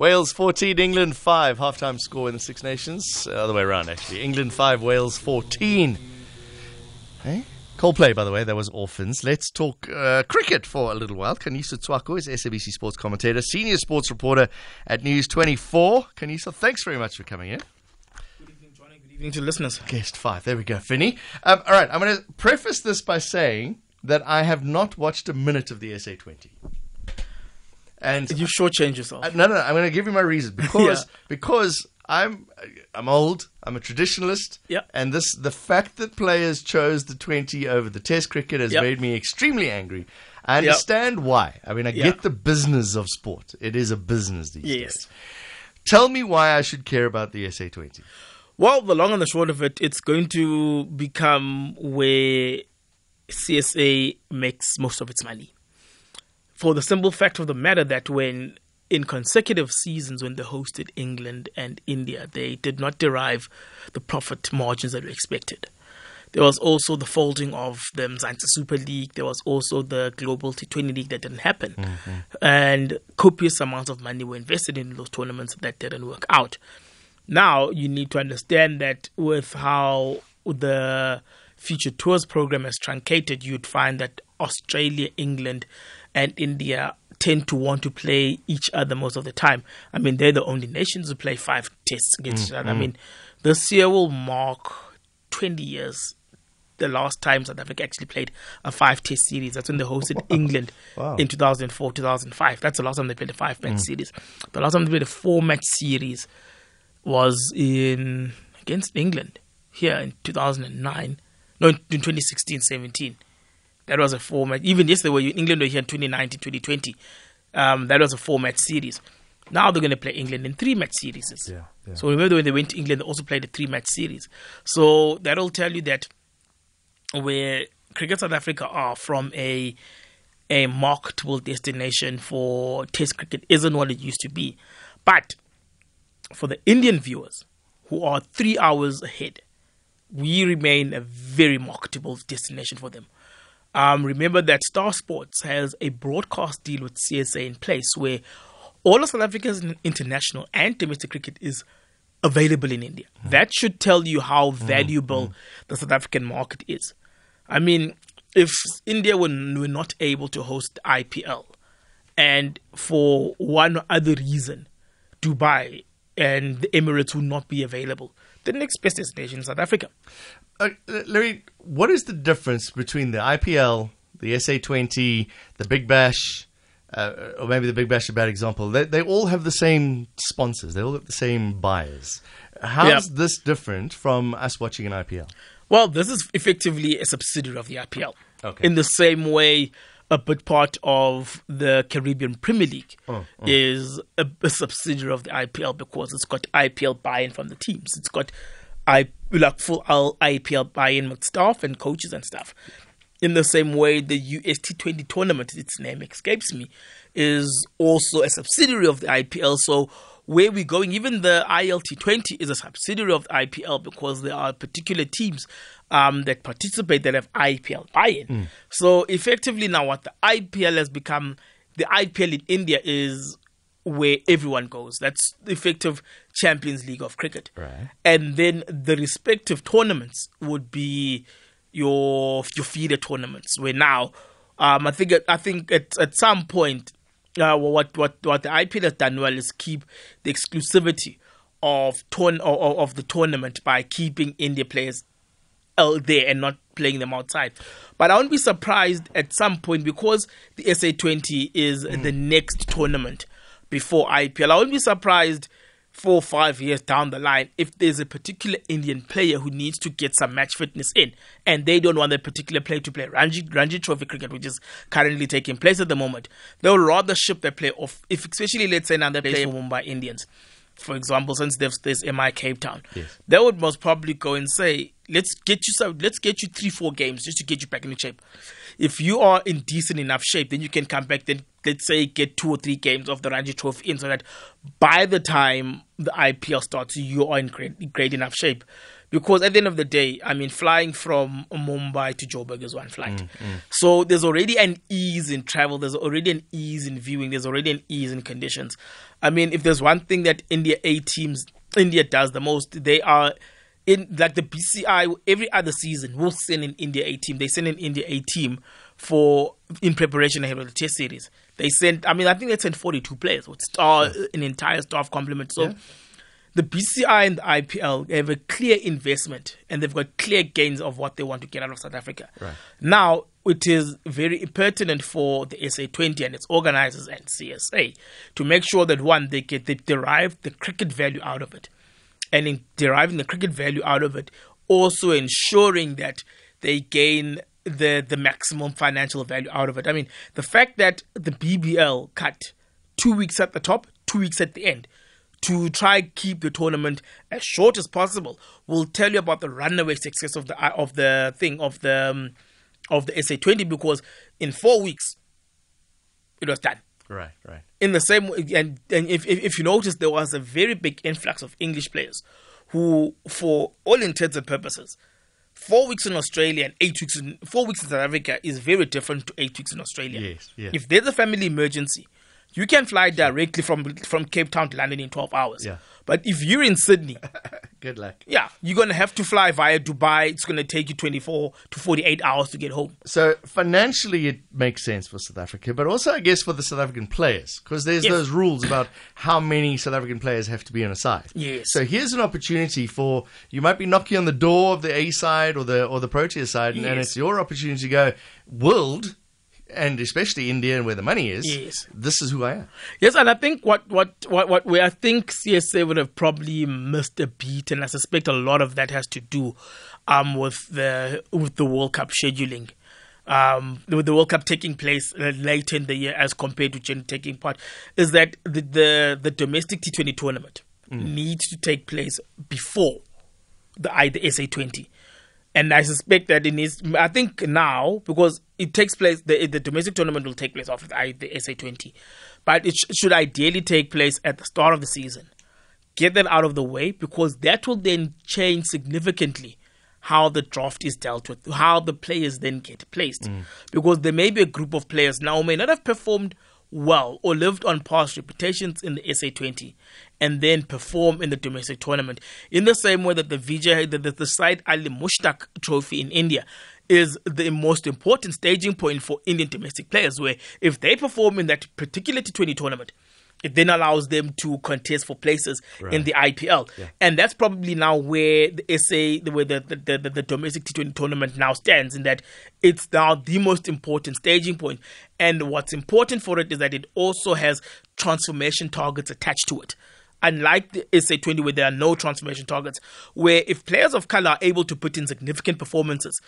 Wales 14, England 5. Half-time score in the Six Nations. Other way around, actually. England 5, Wales 14. Hey? Coldplay, by the way, that was Orphans. Let's talk cricket for a little while. Khanyiso Tshwaku is SABC sports commentator, senior sports reporter at NEWS24. Khanyiso, thanks very much for coming in. Good evening, Johnny. Good evening to listeners. Guest 5. There we go, Finny. All right, I'm going to preface this by saying that I have not watched a minute of the SA20. And you shortchange yourself. No. I'm going to give you my reason because because I'm old. I'm a traditionalist. Yeah. And the fact that players chose the 20 over the Test cricket has made me extremely angry. I understand why. I mean, I get the business of sport. It is a business these days. Tell me why I should care about the SA20. Well, the long and the short of it, it's going to become where CSA makes most of its money. For the simple fact of the matter that when in consecutive seasons when they hosted England and India, they did not derive the profit margins that were expected. There was also the folding of the Mzansi Super League. There was also the Global T20 League that didn't happen. Mm-hmm. And copious amounts of money were invested in those tournaments that didn't work out. Now you need to understand that with how the Future Tours program has truncated, you'd find that Australia, England and India tend to want to play each other most of the time. I mean, they're the only nations who play 5 tests against each other. I mean, this year will mark 20 years, the last time South Africa actually played a 5-test series. That's when they hosted England in 2004, 2005. That's the last time they played a 5-match series. The last time they played a 4-match series was in against England here in 2009. No, in 2016, 17. That was a 4-match. Even yesterday, when England were here in 2019, 2020, that was a 4-match series. Now they're going to play England in 3-match series. Yeah. So remember when they went to England, they also played a 3-match series. So that'll tell you that where Cricket South Africa are from a marketable destination for Test cricket isn't what it used to be. But for the Indian viewers who are 3 hours ahead, we remain a very marketable destination for them. Remember that Star Sports has a broadcast deal with CSA in place where all of South Africa's international and domestic cricket is available in India. That should tell you how valuable the South African market is. I mean, if India were not able to host IPL and for one or other reason, Dubai and the Emirates would not be available, the next best destination is South Africa. Larry, what is the difference between the IPL, the SA20, the Big Bash, or maybe the Big Bash is a bad example? They all have the same sponsors. They all have the same buyers. How's this different from us watching an IPL? Well, this is effectively a subsidiary of the IPL. Okay. In the same way, a big part of the Caribbean Premier League is a subsidiary of the IPL because it's got IPL buy-in from the teams. It's got full IPL buy-in with staff and coaches and stuff. In the same way, the US T20 tournament, its name escapes me, is also a subsidiary of the IPL. So where we're going, even the ILT20 is a subsidiary of the IPL because there are particular teams that participate that have IPL buy-in. So effectively now what the IPL has become, the IPL in India is where everyone goes. That's the effective Champions League of cricket. Right. And then the respective tournaments would be your feeder tournaments, where now I think at some point what the IPL has done well is keep the exclusivity of the tournament by keeping India players out there and not playing them outside. But I wouldn't be surprised at some point because the SA20 is the next tournament before IPL. I wouldn't be surprised 4 or 5 years down the line if there's a particular Indian player who needs to get some match fitness in and they don't want that particular player to play Ranji Trophy cricket, which is currently taking place at the moment. They'll rather ship their player off, if especially let's say now they play for Mumbai Indians, for example, since there's MI Cape Town. Yes. They would most probably go and say, let's get you 3-4 games just to get you back in shape. If you are in decent enough shape, then you can come back, then let's say get 2 or 3 games of the Ranji Trophy in, so that by the time the IPL starts, you are in great enough shape Because at the end of the day, I mean, flying from Mumbai to Joburg is one flight. So there's already an ease in travel. There's already an ease in viewing. There's already an ease in conditions. I mean, if there's one thing that India A teams, India does the most, they are... in like the BCI, every other season will send an India A team. They send an India A team for in preparation ahead of the Test series. They sent, I mean, I think they sent 42 players with an entire staff complement. So the BCI and the IPL have a clear investment and they've got clear gains of what they want to get out of South Africa. Right. Now, it is very pertinent for the SA20 and its organizers and CSA to make sure that one, they derive the cricket value out of it. And in deriving the cricket value out of it, also ensuring that they gain the maximum financial value out of it. I mean, the fact that the BBL cut 2 weeks at the top, 2 weeks at the end, to try keep the tournament as short as possible, will tell you about the runaway success of the SA20, because in 4 weeks it was done. Right, right. In the same way, and if you notice, there was a very big influx of English players who, for all intents and purposes, 4 weeks in Australia and 8 weeks in 4 weeks in South Africa is very different to 8 weeks in Australia. Yes, yes. If there's a family emergency, you can fly directly from Cape Town to London in 12 hours. Yeah. But if you're in Sydney... Good luck. Yeah, you're going to have to fly via Dubai. It's going to take you 24 to 48 hours to get home. So financially, it makes sense for South Africa, but also, I guess, for the South African players, because there's those rules about how many South African players have to be on a side. Yes. So here's an opportunity for, you might be knocking on the door of the A side or the Protea side, and it's your opportunity to go, world, and especially India and where the money is, this is who I am. Yes, and I think what where I think CSA would have probably missed a beat, and I suspect a lot of that has to do with the World Cup scheduling. With the World Cup taking place later in the year as compared to Chennai taking part, is that the domestic T20 tournament needs to take place before the SA20. And I suspect that it needs, I think now, because it takes place, the domestic tournament will take place after the SA20. But it should ideally take place at the start of the season. Get that out of the way, because that will then change significantly how the draft is dealt with, how the players then get placed. Because there may be a group of players now who may not have performed well or lived on past reputations in the SA20 and then perform in the domestic tournament, in the same way that the VJ, the Syed Ali Mushtaq Trophy in India is the most important staging point for Indian domestic players, where if they perform in that particular T20 tournament, it then allows them to contest for places in the IPL. Yeah. And that's probably now where the domestic T20 tournament now stands, in that it's now the most important staging point. And what's important for it is that it also has transformation targets attached to it. Unlike the SA20, where there are no transformation targets, where if players of color are able to put in significant performances,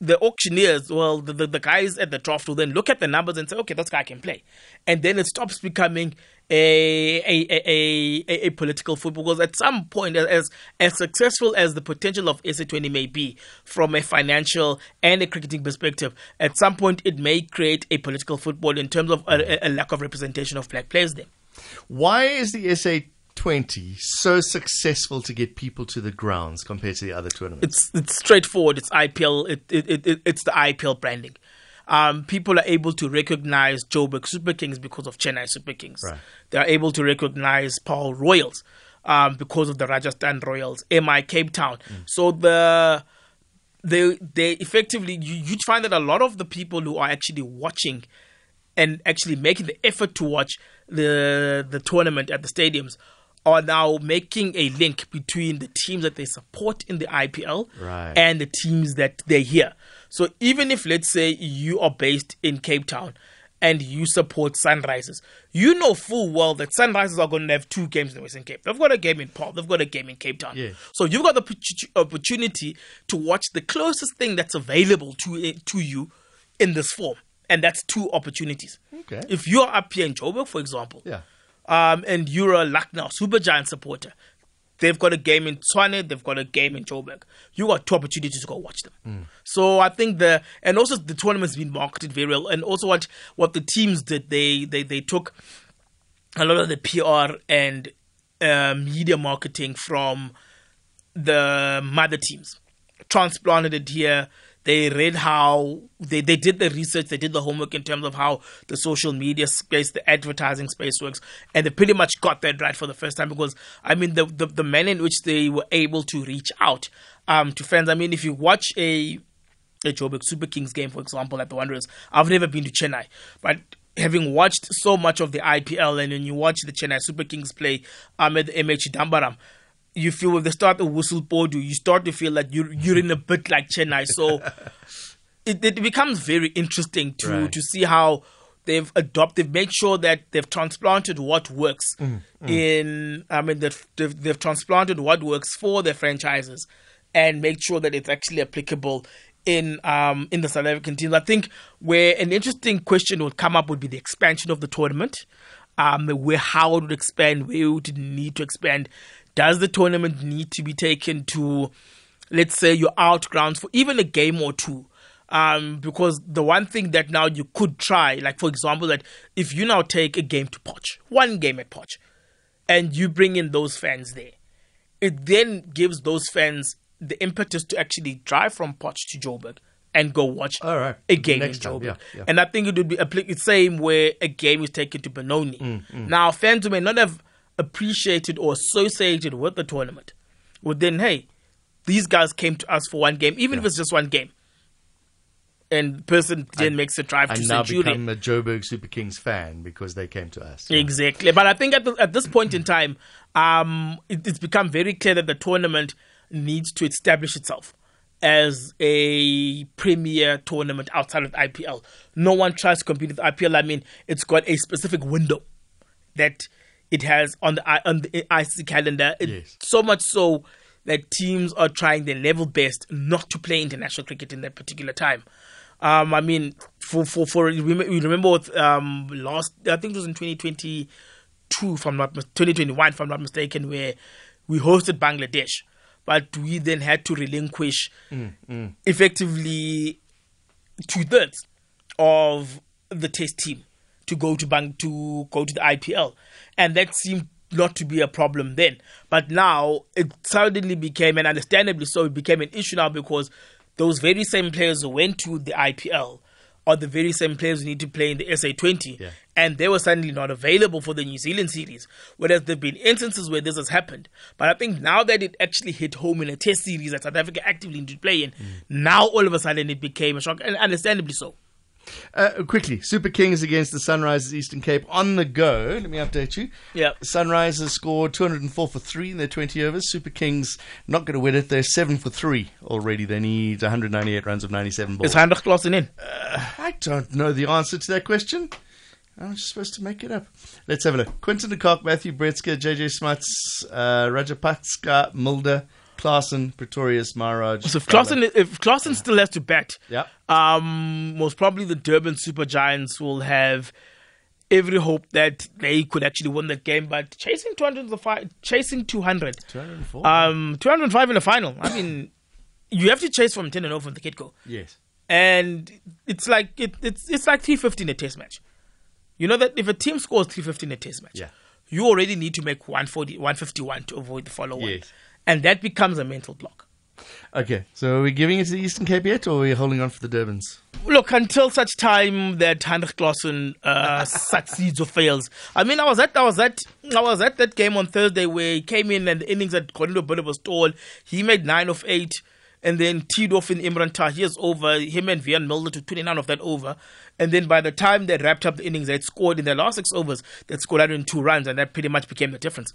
the auctioneers, well, the guys at the draft will then look at the numbers and say, okay, this guy can play. And then it stops becoming a political football, because at some point, as successful as the potential of SA20 may be from a financial and a cricketing perspective, at some point it may create a political football in terms of a lack of representation of black players then. Why is the SA20 so successful to get people to the grounds compared to the other tournaments? It's straightforward. It's IPL. It's the IPL branding. People are able to recognize Joburg Super Kings because of Chennai Super Kings. Right. They are able to recognize Paarl Royals because of the Rajasthan Royals, MI Cape Town. So they effectively, you'd find that a lot of the people who are actually watching and actually making the effort to watch the tournament at the stadiums are now making a link between the teams that they support in the IPL and the teams that they hear. So even if, let's say, you are based in Cape Town and you support Sunrisers, you know full well that Sunrisers are going to have two games in the Western Cape. They've got a game in Paarl, they've got a game in Cape Town. Yeah. So you've got the opportunity to watch the closest thing that's available to you in this form. And that's two opportunities. Okay. If you're up here in Joburg, for example, and you're a Lucknow Super Giants supporter, they've got a game in Tshwane, they've got a game in Joburg. You got two opportunities to go watch them. So I think and also the tournament's been marketed very well. And also what the teams did, they took a lot of the PR and media marketing from the mother teams transplanted it here. They read how they did the research, they did the homework in terms of how the social media space, the advertising space works, and they pretty much got that right for the first time. Because I mean, the manner in which they were able to reach out to fans. I mean, if you watch a Joburg Super Kings game, for example, at the Wanderers, I've never been to Chennai, but having watched so much of the IPL, and when you watch the Chennai Super Kings play at the M. A. Chidambaram, you feel when they start to whistle Podu, you start to feel like you're in a bit like Chennai. So it becomes very interesting to see how they've adopted, made sure that they've transplanted what works they've transplanted what works for their franchises and make sure that it's actually applicable in the South African teams. I think where an interesting question would come up would be the expansion of the tournament, where how it would expand, where it would need to expand. Does the tournament need to be taken to, let's say, your out grounds for even a game or two? Because the one thing that now you could try, like for example, that if you now take a game to Potch, one game at Potch, and you bring in those fans there, it then gives those fans the impetus to actually drive from Potch to Joburg and go watch a game next in Joburg. Yeah. And I think it would be the same where a game is taken to Benoni. Now, fans who may not have appreciated or associated with the tournament would then, hey, these guys came to us for one game, even if it's just one game. And the person then makes a drive to Centurion. And now become a Joburg Super Kings fan because they came to us. Yeah. Exactly. But I think at this point in time, it's become very clear that the tournament needs to establish itself as a premier tournament outside of the IPL. No one tries to compete with IPL. I mean, it's got a specific window that it has on the ICC calendar. So much so that teams are trying their level best not to play international cricket in that particular time. I mean, for we remember with, last, I think it was in 2022, if I'm not 2021, if I'm not mistaken, where we hosted Bangladesh, but we then had to relinquish effectively 2/3 of the test team to go to the IPL, and that seemed not to be a problem then. But now it suddenly became, and understandably so, it became an issue now because those very same players who went to the IPL are the very same players who need to play in the SA20, and they were suddenly not available for the New Zealand series, whereas there have been instances where this has happened. But I think now that it actually hit home in a test series that South Africa actively needed to play in, now all of a sudden it became a shock, and understandably so. Quickly, Super Kings against the Sunrisers Eastern Cape on the go. Let me update you. Sunrisers scored 204 for 3 in their 20 overs. Super Kings not going to win it. They're 7 for 3 already. They need 198 runs of 97 balls. Is Heinrich Klaassen in? I don't know the answer to that question. I'm just supposed to make it up. Let's have a look. Quinton de Kock, Matthew Bredtka, JJ Smuts, Rajapaksa, Mulder, Klaassen, Pretorius, Maharaj. So if Klaassen still has to bat, most probably the Durban Super Giants will have every hope that they could actually win that game. But chasing 205 in the final. I mean, you have to chase from 10-0 from the get go. Yes, and it's like it's like 350 in a test match. You know that if a team scores 350 in a test match, you already need to make 151 to avoid the follow on. Yes. And that becomes a mental block. Okay, so are we giving it to the Eastern Cape yet, or are we holding on for the Durbans? Look, until such time that Heinrich Klaassen succeeds or fails. I mean, I was at that game on Thursday where he came in and the innings had gone into a bit of a stall. He made 9 of 8, and then teed off in Imran Tahir's over. Him and Vian Mulder to 29 of that over, and then by the time they wrapped up the innings, they'd scored in their last 6 overs. They'd scored 102 runs, and that pretty much became the difference.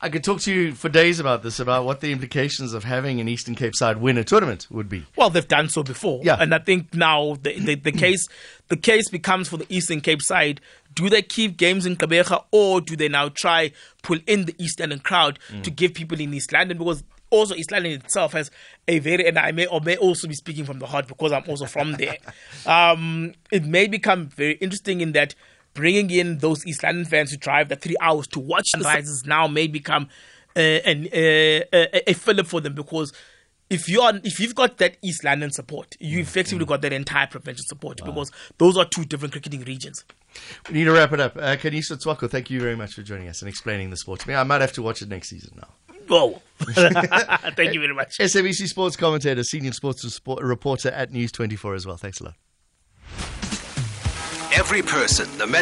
I could talk to you for days about this, about what the implications of having an Eastern Cape side win a tournament would be. Well, they've done so before, and I think now the case becomes for the Eastern Cape side: do they keep games in Kabeja, or do they now try pull in the East London crowd to give people in East London? Because also East London itself has a very, and I may also be speaking from the heart because I'm also from there. It may become very interesting in that. Bringing in those East London fans who drive the 3 hours to watch Sunrisers now may become a filler for them, because if you've got that East London support, you effectively got that entire provincial support, because those are two different cricketing regions. We need to wrap it up. Khanyiso Tshwaku, thank you very much for joining us and explaining the sport to me. I might have to watch it next season now. Whoa. Thank you very much. SABC sports commentator, senior sports reporter at News 24 as well. Thanks a lot. Every person, no matter